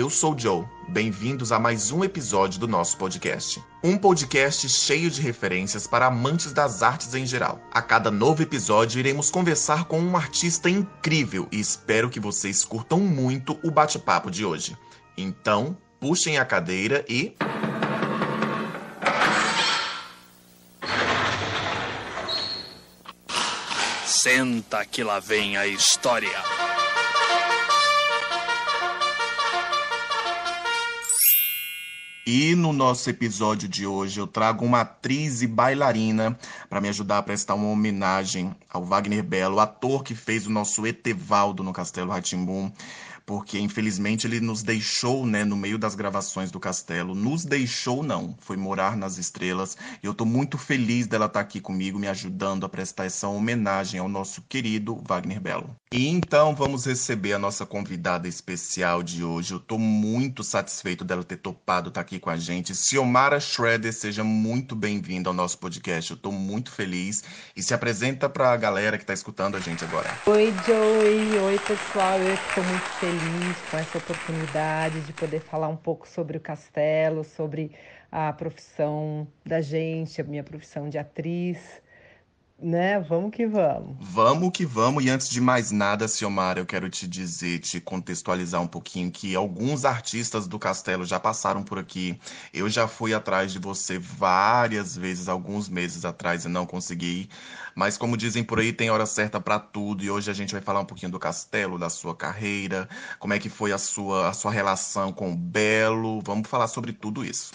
Eu sou Joe, bem-vindos a mais um episódio do nosso podcast. Um podcast cheio de referências para amantes das artes em geral. A cada novo episódio iremos conversar com um artista incrível e espero que vocês curtam muito o bate-papo de hoje. Então, puxem a cadeira e... Senta que lá vem a história. E no nosso episódio de hoje eu trago uma atriz e bailarina para me ajudar a prestar uma homenagem ao Wagner Bello, ator que fez o nosso Etevaldo no Castelo Rá-Tim-Bum, porque infelizmente ele nos deixou, né, no meio das gravações do Castelo. Nos deixou não, foi morar nas estrelas. E eu tô muito feliz dela estar aqui comigo, me ajudando a prestar essa homenagem ao nosso querido Wagner Bello. E então vamos receber a nossa convidada especial de hoje. Eu tô muito satisfeito dela ter topado estar aqui com a gente. Siomara Schroeder, seja muito bem-vinda ao nosso podcast. Eu tô muito feliz e se apresenta pra galera que tá escutando a gente agora. Oi, Joey. Oi, pessoal. Eu estou muito feliz com essa oportunidade de poder falar um pouco sobre o Castelo, sobre a profissão da gente, a minha profissão de atriz. Né? Vamos que vamos. Vamos que vamos. E antes de mais nada, Siomara, eu quero te dizer, te contextualizar um pouquinho, que alguns artistas do Castelo já passaram por aqui. Eu já fui atrás de você várias vezes, alguns meses atrás, e não consegui. Mas como dizem por aí, tem hora certa pra tudo. E hoje a gente vai falar um pouquinho do Castelo, da sua carreira, como é que foi a sua relação com o Bello. Vamos falar sobre tudo isso.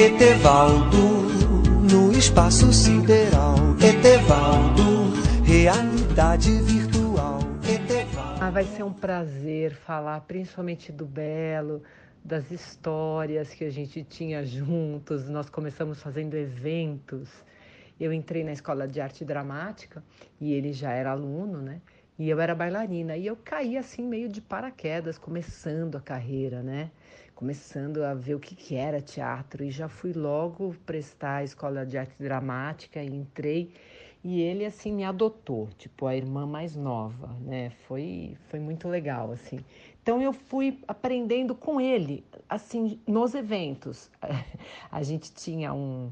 Etevaldo, no espaço sideral. Etevaldo, realidade virtual. Etevaldo. Vai ser um prazer falar principalmente do Bello, das histórias que a gente tinha juntos. Nós começamos fazendo eventos. Eu entrei na Escola de Arte Dramática e ele já era aluno, né? E eu era bailarina. E eu caí assim meio de paraquedas, começando a carreira, né? Começando a ver o que era teatro, e já fui logo prestar a Escola de Arte Dramática, e entrei, e ele, assim, me adotou, tipo, a irmã mais nova, né, foi muito legal, assim. Então, eu fui aprendendo com ele, assim, nos eventos. A gente tinha um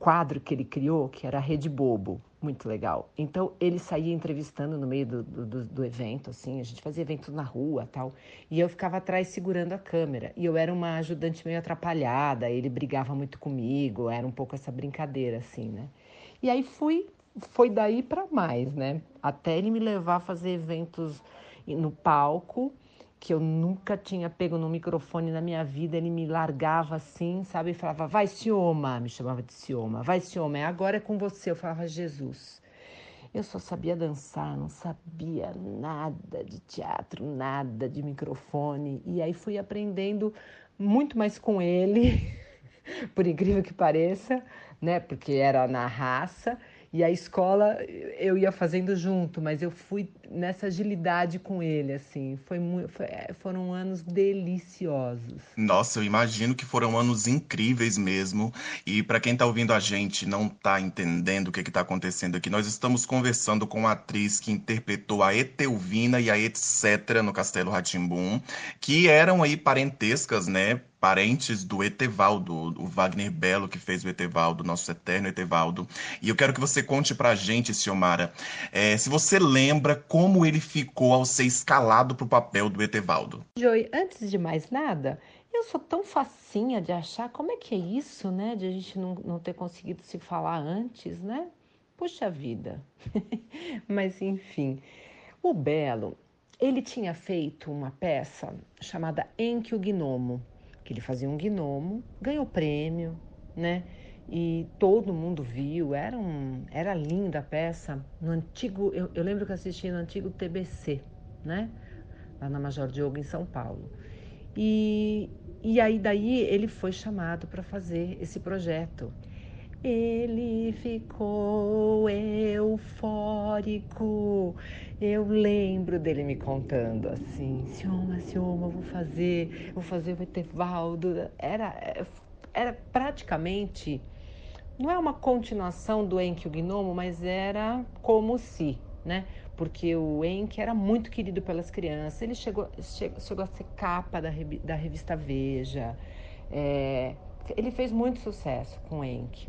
quadro que ele criou, que era a Rede Bobo, muito legal. Então, ele saía entrevistando no meio do evento, assim, a gente fazia eventos na rua e tal, e eu ficava atrás segurando a câmera, e eu era uma ajudante meio atrapalhada, ele brigava muito comigo, era um pouco essa brincadeira, assim, né? E aí foi daí pra mais, né? Até ele me levar a fazer eventos no palco, que eu nunca tinha pego no microfone na minha vida, ele me largava assim, sabe? E falava, vai, Sioma, me chamava de Sioma, vai, Sioma, agora é com você. Eu falava, Jesus, eu só sabia dançar, não sabia nada de teatro, nada de microfone. E aí fui aprendendo muito mais com ele, por incrível que pareça, né? Porque era na raça. E a escola eu ia fazendo junto, mas eu fui nessa agilidade com ele, assim. Foram anos deliciosos. Nossa, eu imagino que foram anos incríveis mesmo. E para quem tá ouvindo a gente e não tá entendendo o que tá acontecendo aqui, nós estamos conversando com a atriz que interpretou a Etelvina e a Etcetera no Castelo Rá-Tim-Bum, que eram aí parentescas, né? Parentes do Etevaldo, o Wagner Bello que fez o Etevaldo, nosso eterno Etevaldo. E eu quero que você conte pra gente, Siomara, se você lembra como ele ficou ao ser escalado pro papel do Etevaldo. Joey, antes de mais nada, eu sou tão facinha de achar, como é que é isso, né? De a gente não ter conseguido se falar antes, né? Puxa vida. Mas enfim, o Bello, ele tinha feito uma peça chamada Enque o Gnomo, que ele fazia um gnomo, ganhou prêmio, né? E todo mundo viu, era linda a peça. No antigo, eu lembro que assisti no antigo TBC, né? Lá na Major Diogo, em São Paulo. E aí daí ele foi chamado para fazer esse projeto. Ele ficou eufórico. Eu lembro dele me contando assim, Sioma, eu vou fazer o Etevaldo. Era era praticamente, não é uma continuação do Enque o Gnomo, mas era como se, né? Porque o Enque era muito querido pelas crianças, ele chegou a ser capa da revista Veja, ele fez muito sucesso com o Enque.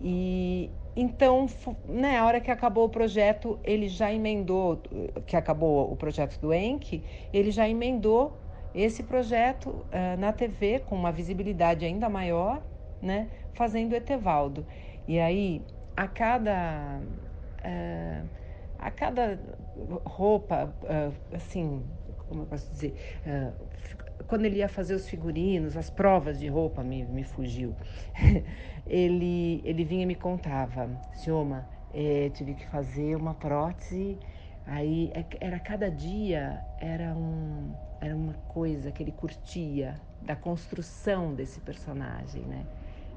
E então, né, a hora que acabou o projeto, ele já emendou, que acabou o projeto do Enque, ele já emendou esse projeto na TV, com uma visibilidade ainda maior, né, fazendo Etevaldo. E aí, a cada roupa, assim, como eu posso dizer, quando ele ia fazer os figurinos, as provas de roupa, me fugiu. Ele vinha e me contava, Sioma, tive que fazer uma prótese, aí era cada dia, era uma coisa que ele curtia da construção desse personagem, né?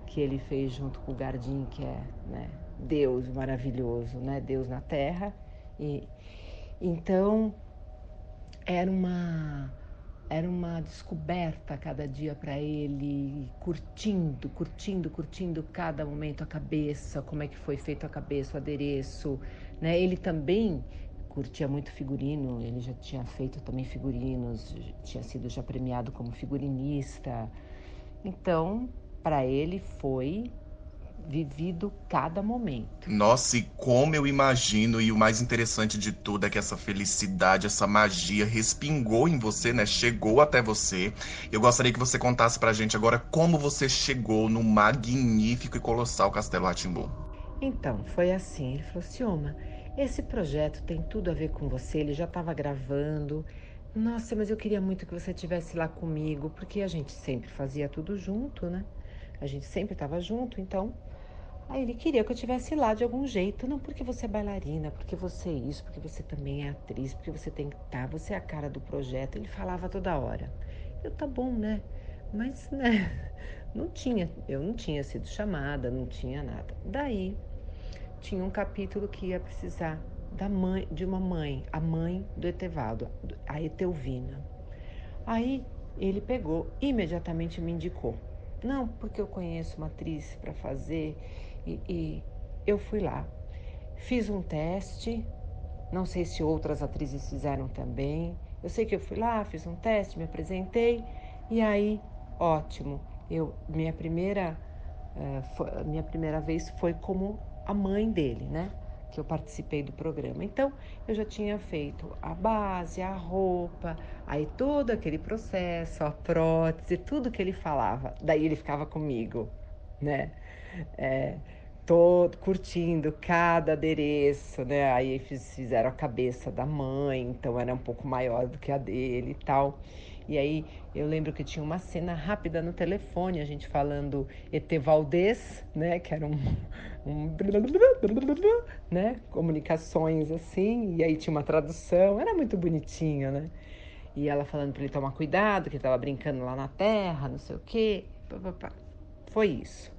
Que ele fez junto com o Gardim, que é, né, Deus maravilhoso, né? Deus na Terra. E então era uma descoberta a cada dia para ele, curtindo cada momento, a cabeça, como é que foi feito a cabeça, o adereço, né? Ele também curtia muito figurino, ele já tinha feito também figurinos, tinha sido já premiado como figurinista. Então, para ele foi vivido cada momento. Nossa, e como eu imagino, e o mais interessante de tudo é que essa felicidade, essa magia respingou em você, né? Chegou até você. Eu gostaria que você contasse pra gente agora como você chegou no magnífico e colossal Castelo Rá-Tim-Bum. Então, foi assim, ele falou, Sioma, esse projeto tem tudo a ver com você, ele já estava gravando. Nossa, mas eu queria muito que você estivesse lá comigo, porque a gente sempre fazia tudo junto, né? A gente sempre estava junto, então... Aí ele queria que eu estivesse lá de algum jeito. Não, porque você é bailarina, porque você é isso, porque você também é atriz, porque você tem que estar, você é a cara do projeto. Ele falava toda hora. Eu, tá bom, né? Mas, né? Eu não tinha sido chamada, não tinha nada. Daí, tinha um capítulo que ia precisar de uma mãe, a mãe do Etevaldo, a Etelvina. Aí, ele pegou, imediatamente me indicou. Não, porque eu conheço uma atriz para fazer, e eu fui lá. Fiz um teste, não sei se outras atrizes fizeram também. Eu sei que eu fui lá, fiz um teste, me apresentei, e aí, ótimo. Minha primeira vez foi como a mãe dele, né? Que eu participei do programa. Então, eu já tinha feito a base, a roupa, aí todo aquele processo, a prótese, tudo que ele falava. Daí ele ficava comigo, né? Todo curtindo cada adereço, né? Aí fizeram a cabeça da mãe, então era um pouco maior do que a dele e tal. E aí eu lembro que tinha uma cena rápida no telefone, a gente falando Etevaldez, né? Que era um né? Comunicações assim, e aí tinha uma tradução, era muito bonitinho, né? E ela falando para ele tomar cuidado, que ele tava brincando lá na terra, não sei o quê. Foi isso.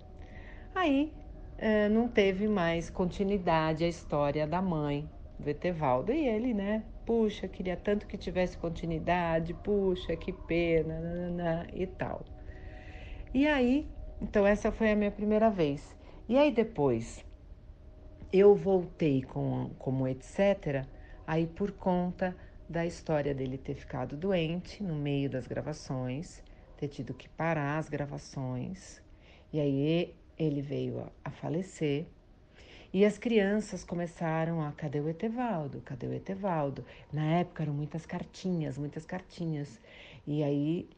Aí não teve mais continuidade a história da mãe do Etevaldo. E ele, né? Puxa, queria tanto que tivesse continuidade, puxa, que pena, nanana, e tal. E aí, então essa foi a minha primeira vez. E aí depois, eu voltei como Etcetera, aí por conta da história dele ter ficado doente no meio das gravações, ter tido que parar as gravações, e aí ele veio a falecer. E as crianças começaram a... Cadê o Etevaldo? Cadê o Etevaldo? Na época eram muitas cartinhas. E aí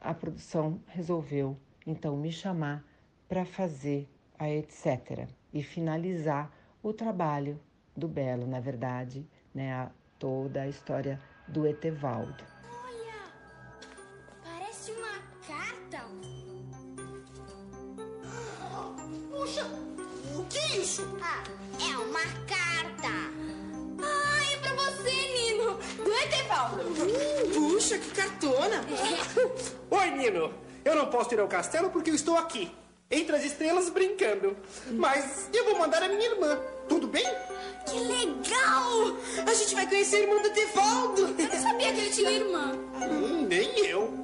a produção resolveu, então, me chamar para fazer a Etcetera e finalizar o trabalho do Bello, na verdade, né, toda a história do Etevaldo. Olha! Parece uma carta! Puxa! O que é isso? Ah, é uma carta. Ah, é pra você, Nino. Do Etevaldo. Puxa, que cartona. Oi, Nino. Eu não posso ir ao castelo porque eu estou aqui, entre as estrelas, brincando. Mas eu vou mandar a minha irmã. Tudo bem? Que legal. A gente vai conhecer a irmã do Etevaldo. Eu não sabia que ele tinha irmã. Nem eu.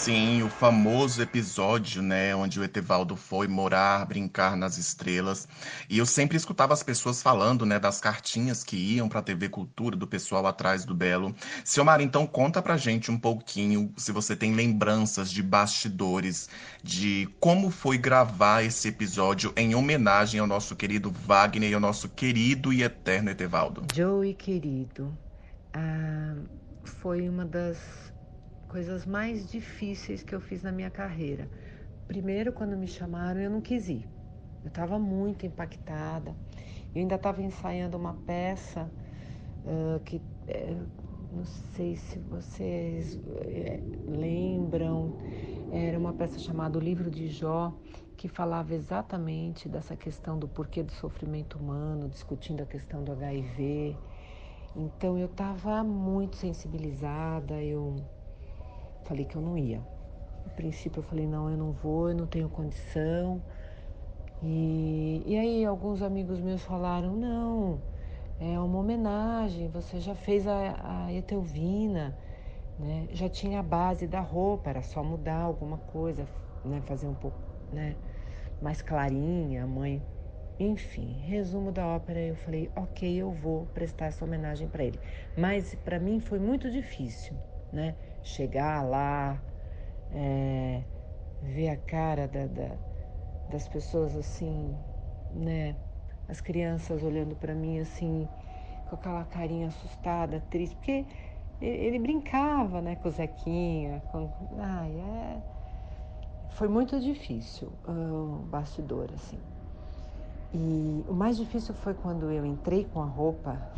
Sim, o famoso episódio, né, onde o Etevaldo foi morar, brincar nas estrelas. E eu sempre escutava as pessoas falando, né, das cartinhas que iam para a TV Cultura, do pessoal atrás do Belo. Siomara, então conta pra gente um pouquinho, se você tem lembranças de bastidores, de como foi gravar esse episódio em homenagem ao nosso querido Wagner e ao nosso querido e eterno Etevaldo. Joey, querido, foi uma das coisas mais difíceis que eu fiz na minha carreira. Primeiro, quando me chamaram, eu não quis ir. Eu estava muito impactada. Eu ainda estava ensaiando uma peça não sei se vocês lembram, era uma peça chamada O Livro de Jó, que falava exatamente dessa questão do porquê do sofrimento humano, discutindo a questão do HIV. Então, eu estava muito sensibilizada, eu falei que eu não ia. No princípio eu falei, não, eu não vou, eu não tenho condição. E aí alguns amigos meus falaram, não, é uma homenagem, você já fez a Etelvina, né? Já tinha a base da roupa, era só mudar alguma coisa, né? Fazer um pouco, né, mais clarinha, a mãe. Enfim, resumo da ópera, eu falei, ok, eu vou prestar essa homenagem para ele. Mas para mim foi muito difícil, né? Chegar lá, ver a cara das pessoas assim, né? As crianças olhando para mim assim, com aquela carinha assustada, triste, porque ele brincava, né, com o Zequinha. Foi muito difícil o bastidor, assim. E o mais difícil foi quando eu entrei com a roupa.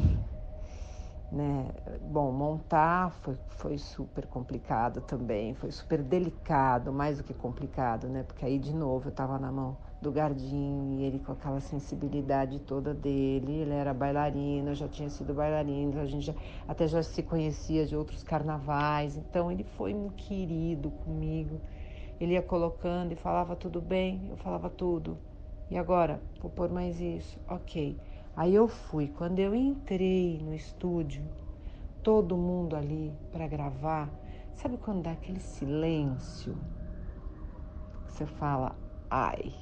Né? Bom, montar foi super complicado também, foi super delicado, mais do que complicado, né? Porque aí, de novo, eu estava na mão do Gardim e ele com aquela sensibilidade toda dele, ele era bailarino, eu já tinha sido bailarino, a gente até já se conhecia de outros carnavais, então ele foi um querido comigo, ele ia colocando e falava tudo bem, eu falava tudo, e agora? Vou pôr mais isso, ok. Aí eu fui, quando eu entrei no estúdio, todo mundo ali para gravar, sabe quando dá aquele silêncio? Você fala, ai,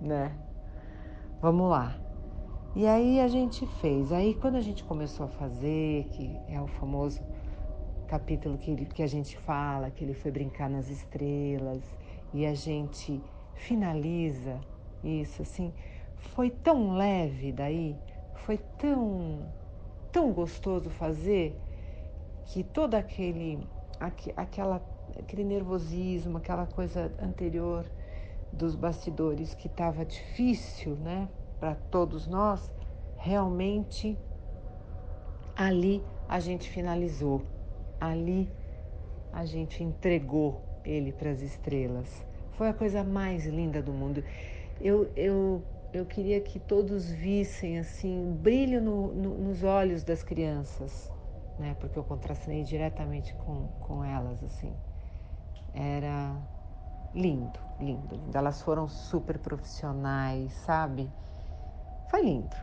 né? Vamos lá. E aí a gente fez, aí quando a gente começou a fazer, que é o famoso capítulo que a gente fala, que ele foi brincar nas estrelas, e a gente finaliza isso, assim. Foi tão leve daí, foi tão gostoso fazer, que todo aquele nervosismo, aquela coisa anterior dos bastidores que estava difícil, né, para todos nós, realmente ali a gente finalizou, ali a gente entregou ele para as estrelas. Foi a coisa mais linda do mundo. Eu queria que todos vissem, assim, um brilho nos olhos das crianças, né? Porque eu contracenei diretamente com elas, assim. Era lindo, lindo, lindo. Elas foram super profissionais, sabe? Foi lindo.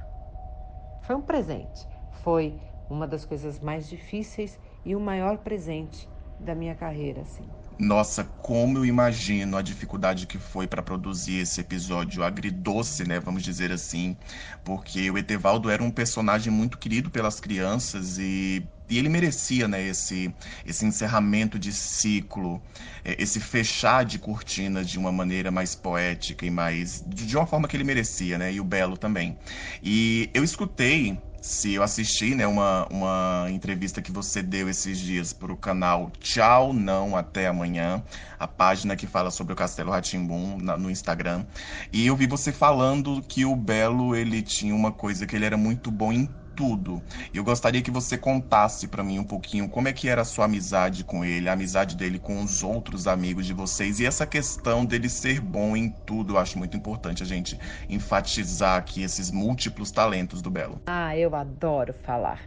Foi um presente. Foi uma das coisas mais difíceis e o maior presente da minha carreira, assim. Nossa, como eu imagino a dificuldade que foi para produzir esse episódio agridoce, né, vamos dizer assim, porque o Etevaldo era um personagem muito querido pelas crianças e ele merecia, né, esse encerramento de ciclo, esse fechar de cortinas de uma maneira mais poética e mais, de uma forma que ele merecia, né, e o Belo também. E eu escutei, eu assisti, né, uma entrevista que você deu esses dias para o canal Tchau Não Até Amanhã, a página que fala sobre o Castelo Rá-Tim-Bum no Instagram, e eu vi você falando que o Belo, ele tinha uma coisa que ele era muito bom em tudo. Eu gostaria que você contasse para mim um pouquinho como é que era a sua amizade com ele, a amizade dele com os outros amigos de vocês, e essa questão dele ser bom em tudo. Eu acho muito importante a gente enfatizar aqui esses múltiplos talentos do Belo. Eu adoro falar,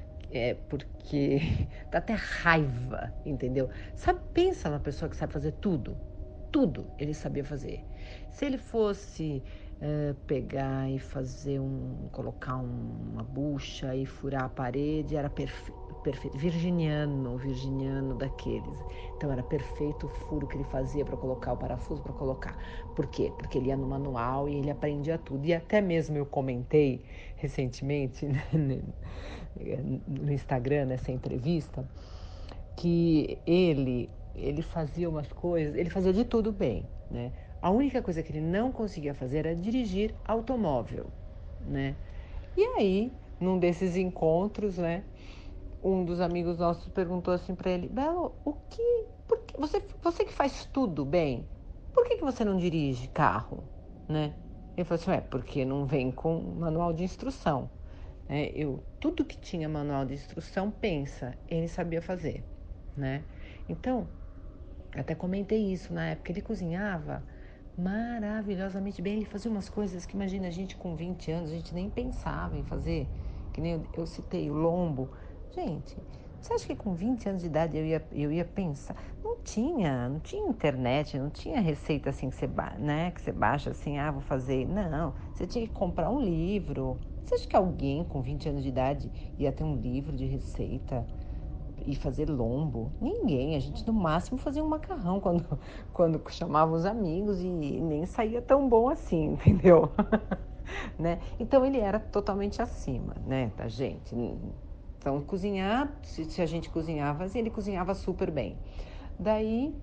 porque dá até raiva, entendeu? Sabe, pensa na pessoa que sabe fazer tudo, tudo ele sabia fazer. Se ele fosse pegar e fazer colocar uma bucha e furar a parede, era perfeito, virginiano daqueles. Então era perfeito o furo que ele fazia para colocar o parafuso, para colocar. Por quê? Porque ele ia no manual e ele aprendia tudo. E até mesmo eu comentei recentemente no Instagram, nessa entrevista, que ele fazia umas coisas, ele fazia de tudo bem, né? A única coisa que ele não conseguia fazer era dirigir automóvel, né? E aí, num desses encontros, né, um dos amigos nossos perguntou assim para ele: Belo, você que faz tudo bem, por que você não dirige carro, né? Ele falou assim: porque não vem com manual de instrução, né? Tudo que tinha manual de instrução, ele sabia fazer, né? Então, até comentei isso na época, ele cozinhava maravilhosamente bem, ele fazia umas coisas que, imagina, a gente com 20 anos, a gente nem pensava em fazer, que nem eu citei o lombo. Gente, você acha que com 20 anos de idade eu ia pensar? Não tinha internet, não tinha receita assim que você baixa assim, vou fazer. Não, você tinha que comprar um livro. Você acha que alguém com 20 anos de idade ia ter um livro de receita e fazer lombo? Ninguém. A gente no máximo fazia um macarrão quando chamava os amigos, e nem saía tão bom assim, entendeu? Né? Então ele era totalmente acima, né, da gente. Então, cozinhar, se a gente cozinhava, ele cozinhava super bem. Daí,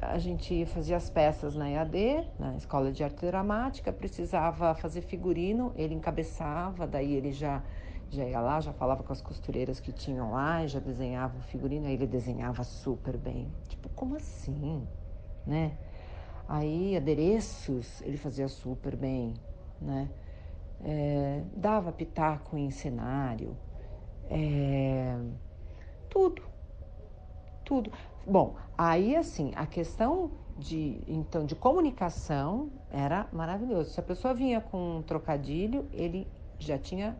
a gente fazia as peças na EAD, na Escola de Arte Dramática, precisava fazer figurino, ele encabeçava, daí ele já ia lá, já falava com as costureiras que tinham lá, já desenhava o figurino, aí ele desenhava super bem. Tipo, como assim, né? Aí, adereços, ele fazia super bem, né? Dava pitaco em cenário, tudo. Bom, aí assim, a questão de comunicação era maravilhosa. Se a pessoa vinha com um trocadilho, ele já tinha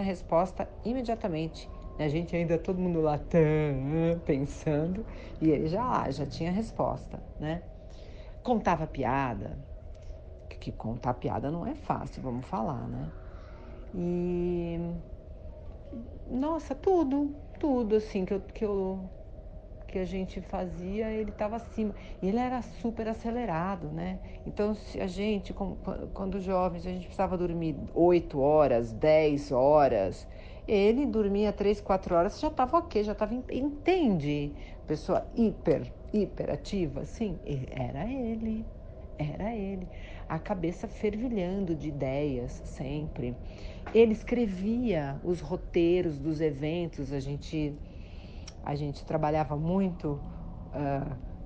resposta imediatamente. A gente ainda, todo mundo lá pensando, e ele já tinha resposta, né? Contava piada. Que contar piada não é fácil, vamos falar, né? E nossa, tudo assim que a gente fazia, ele estava acima. E ele era super acelerado, né? Então, se a gente, quando jovens, a gente precisava dormir 8 horas, 10 horas. Ele dormia 3, 4 horas, já estava ok, já estava... Entende? Pessoa hiperativa, assim, era ele. A cabeça fervilhando de ideias sempre. Ele escrevia os roteiros dos eventos. A gente trabalhava muito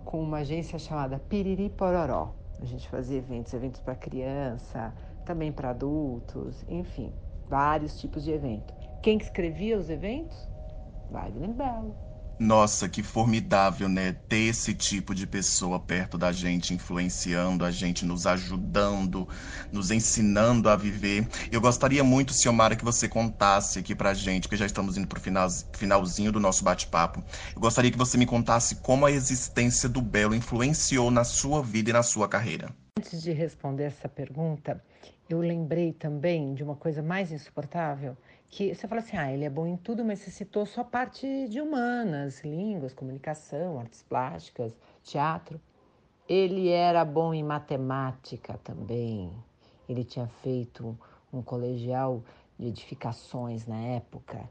com uma agência chamada Piriri Pororó. A gente fazia eventos para criança, também para adultos, enfim, vários tipos de evento. Quem escrevia os eventos? Wagner Bello. Nossa, que formidável, né? Ter esse tipo de pessoa perto da gente, influenciando a gente, nos ajudando, nos ensinando a viver. Eu gostaria muito, Siomara, que você contasse aqui pra gente, porque já estamos indo pro finalzinho do nosso bate-papo. Eu gostaria que você me contasse como a existência do Bello influenciou na sua vida e na sua carreira. Antes de responder essa pergunta, eu lembrei também de uma coisa mais insuportável, que você fala assim, ele é bom em tudo, mas você citou só parte de humanas, línguas, comunicação, artes plásticas, teatro. Ele era bom em matemática também. Ele tinha feito um colegial de edificações na época.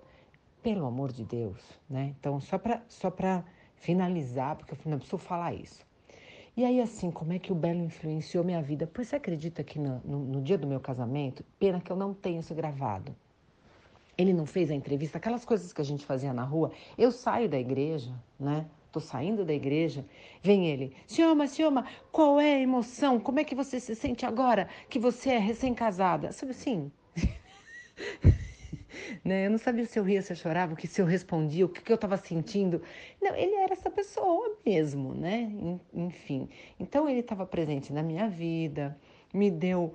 Pelo amor de Deus, né? Então, só para finalizar, porque eu não preciso falar isso. E aí, assim, como é que o Bello influenciou minha vida? Pois você acredita que no dia do meu casamento, pena que eu não tenho isso gravado, ele não fez a entrevista, aquelas coisas que a gente fazia na rua. Eu saio da igreja, né? Tô saindo da igreja, vem ele. Sioma, qual é a emoção? Como é que você se sente agora que você é recém-casada? Sabe assim? Né? Eu não sabia se eu ria, se eu chorava, se eu respondia, o que eu estava sentindo. Não, ele era essa pessoa mesmo, né? Enfim. Então, ele estava presente na minha vida, me deu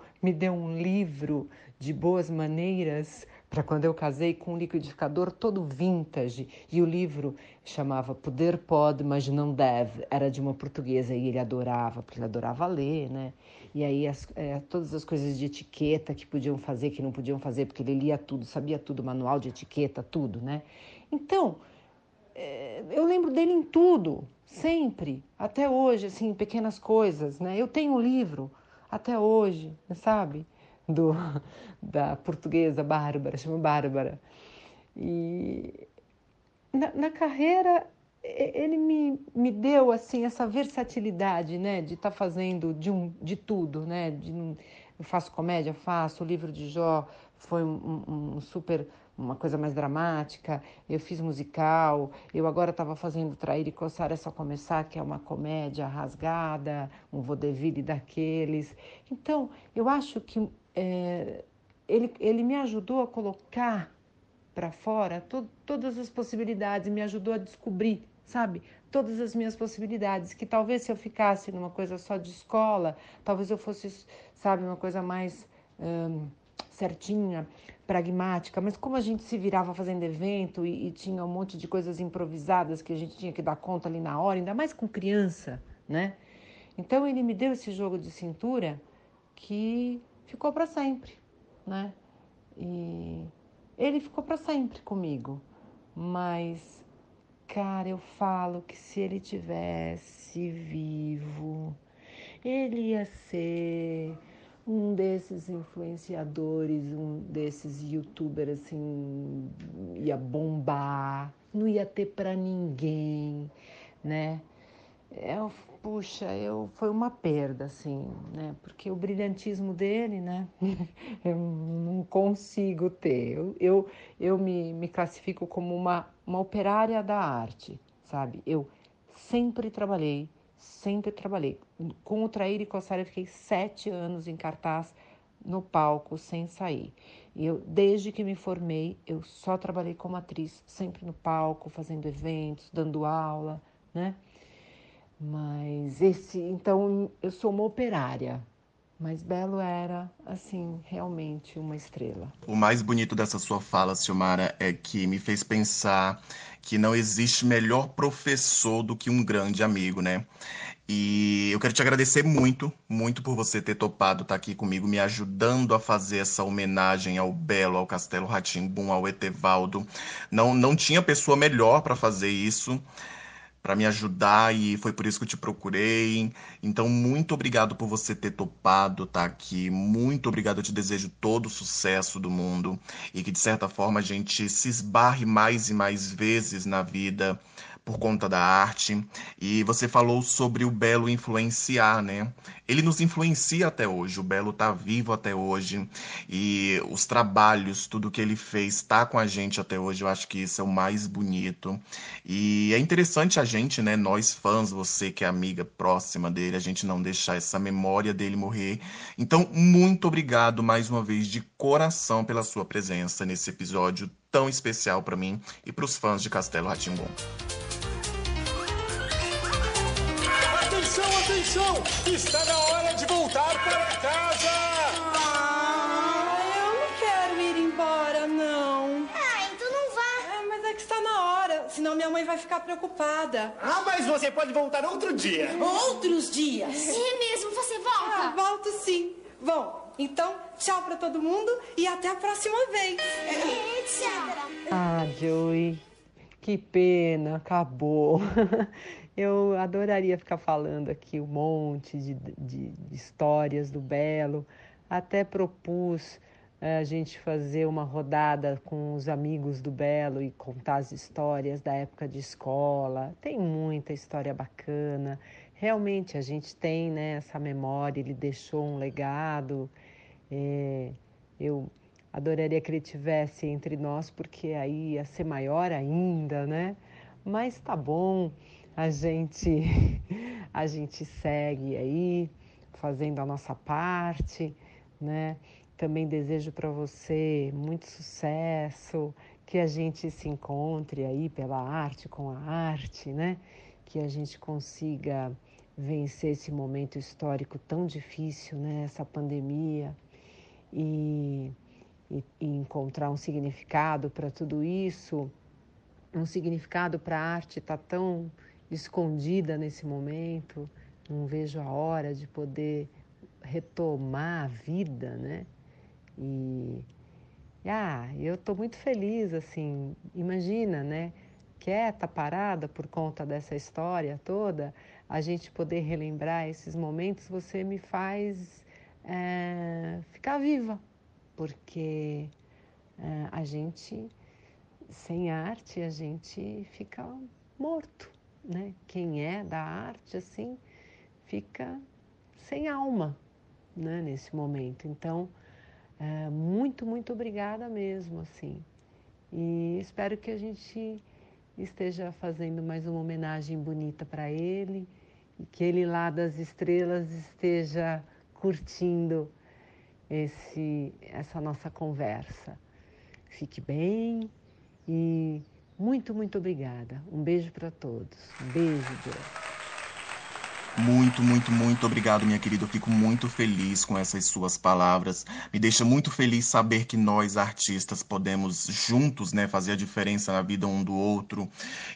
um livro de boas maneiras para quando eu casei com um liquidificador todo vintage. E o livro chamava Poder Pode, mas não deve. Era de uma portuguesa e ele adorava, porque ele adorava ler, né? E aí todas as coisas de etiqueta que podiam fazer, que não podiam fazer, porque ele lia tudo, sabia tudo, manual de etiqueta, tudo, né? Então, eu lembro dele em tudo, sempre, até hoje, assim, pequenas coisas, né? Eu tenho um livro até hoje, sabe? Da portuguesa Bárbara, chama Bárbara. E na carreira ele me deu, assim, essa versatilidade, né? De estar fazendo de tudo, né? Eu faço comédia, faço. O Livro de Jó foi um super... uma coisa mais dramática, eu fiz musical, eu agora estava fazendo Trair e Coçar é Só Começar, que é uma comédia rasgada, um vaudeville daqueles. Então, eu acho que ele me ajudou a colocar para fora todas as possibilidades, me ajudou a descobrir, sabe, todas as minhas possibilidades, que talvez se eu ficasse numa coisa só de escola, talvez eu fosse, sabe, uma coisa mais... certinha, pragmática, mas como a gente se virava fazendo evento e tinha um monte de coisas improvisadas que a gente tinha que dar conta ali na hora, ainda mais com criança, né? Então ele me deu esse jogo de cintura que ficou para sempre, né? E ele ficou para sempre comigo, mas, cara, eu falo que se ele tivesse vivo, ele ia ser... um desses influenciadores, um desses youtubers, assim, ia bombar, não ia ter pra ninguém, né? Foi uma perda, assim, né? Porque o brilhantismo dele, né? Eu não consigo ter. Eu me classifico como uma operária da arte, sabe? Eu sempre trabalhei. Com o Trair e Coçar, eu fiquei 7 anos em cartaz, no palco, sem sair. E desde que me formei, eu só trabalhei como atriz, sempre no palco, fazendo eventos, dando aula, né? Mas então, eu sou uma operária. Mas Bello era, assim, realmente uma estrela. O mais bonito dessa sua fala, Siomara, é que me fez pensar que não existe melhor professor do que um grande amigo, né? E eu quero te agradecer muito, muito por você ter topado estar aqui comigo, me ajudando a fazer essa homenagem ao Bello, ao Castelo Rá-Tim-Bum, ao Etevaldo. Não tinha pessoa melhor para fazer isso, para me ajudar, e foi por isso que eu te procurei. Então, muito obrigado por você ter topado estar aqui. Muito obrigado, eu te desejo todo o sucesso do mundo e que, de certa forma, a gente se esbarre mais e mais vezes na vida por conta da arte. E você falou sobre o Bello influenciar, né? Ele nos influencia até hoje, o Bello tá vivo até hoje e os trabalhos, tudo que ele fez tá com a gente até hoje. Eu acho que isso é o mais bonito. E é interessante a gente, né, nós fãs, você que é amiga próxima dele, a gente não deixar essa memória dele morrer. Então, muito obrigado mais uma vez de coração pela sua presença nesse episódio tão especial para mim e para os fãs de Castelo Rá-Tim-Bum. Atenção, atenção! Está na hora de voltar para casa! Ah, eu não quero ir embora, não. Ah, então não vá. Mas é que está na hora, senão minha mãe vai ficar preocupada. Ah, mas você pode voltar outro dia. Outros dias? É mesmo, você volta? Ah, volto sim. Bom, então, tchau pra todo mundo e até a próxima vez. Etcetera. Ah, Joey, que pena, acabou. Eu adoraria ficar falando aqui um monte de histórias do Bello. Até propus a gente fazer uma rodada com os amigos do Bello e contar as histórias da época de escola. Tem muita história bacana. Realmente a gente tem, né, essa memória, ele deixou um legado. Eu adoraria que ele tivesse entre nós, porque aí ia ser maior ainda, né? Mas tá bom, a gente segue aí, fazendo a nossa parte, né? Também desejo para você muito sucesso, que a gente se encontre aí pela arte, com a arte, né? Que a gente consiga vencer esse momento histórico tão difícil, né? Essa pandemia. E e encontrar um significado para tudo isso, um significado para a arte está tão escondida nesse momento. Não vejo a hora de poder retomar a vida, né? Eu estou muito feliz, assim, imagina, né? Quieta, parada por conta dessa história toda, a gente poder relembrar esses momentos, você me faz ficar viva, porque a gente, sem arte, a gente fica morto, né? Quem é da arte, assim, fica sem alma, né, nesse momento. Então, muito, muito obrigada mesmo, assim. E espero que a gente esteja fazendo mais uma homenagem bonita para ele e que ele lá das estrelas esteja curtindo essa nossa conversa. Fique bem e muito, muito obrigada. Um beijo para todos. Um beijo, Deus. Muito, muito, muito obrigado, minha querida. Eu fico muito feliz com essas suas palavras. Me deixa muito feliz saber que nós, artistas, podemos juntos, né, fazer a diferença na vida um do outro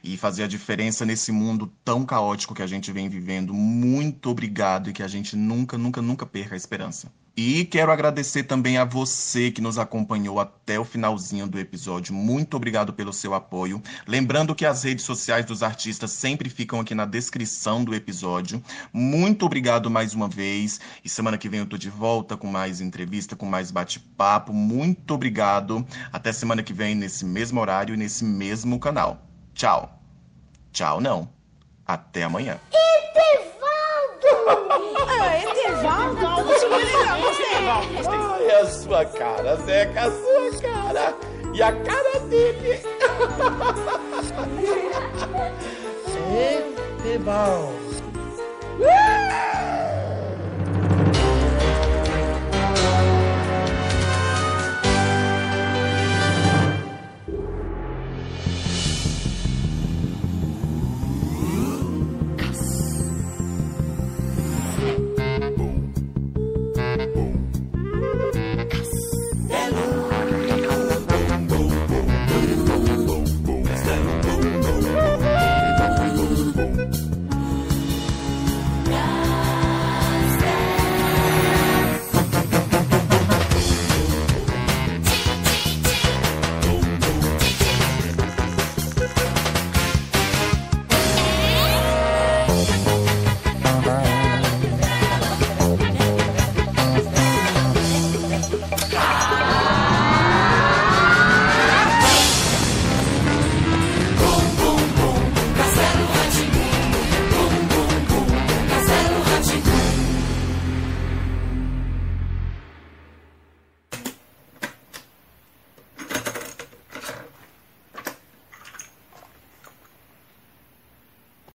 e fazer a diferença nesse mundo tão caótico que a gente vem vivendo. Muito obrigado e que a gente nunca, nunca, nunca perca a esperança. E quero agradecer também a você que nos acompanhou até o finalzinho do episódio. Muito obrigado pelo seu apoio. Lembrando que as redes sociais dos artistas sempre ficam aqui na descrição do episódio. Muito obrigado mais uma vez. E semana que vem eu tô de volta com mais entrevista, com mais bate-papo. Muito obrigado. Até semana que vem, nesse mesmo horário e nesse mesmo canal. Tchau. Tchau, não. Até amanhã. Etevaldo, olha a sua cara, Zeca, a sua cara e a cara dele. Etevaldo.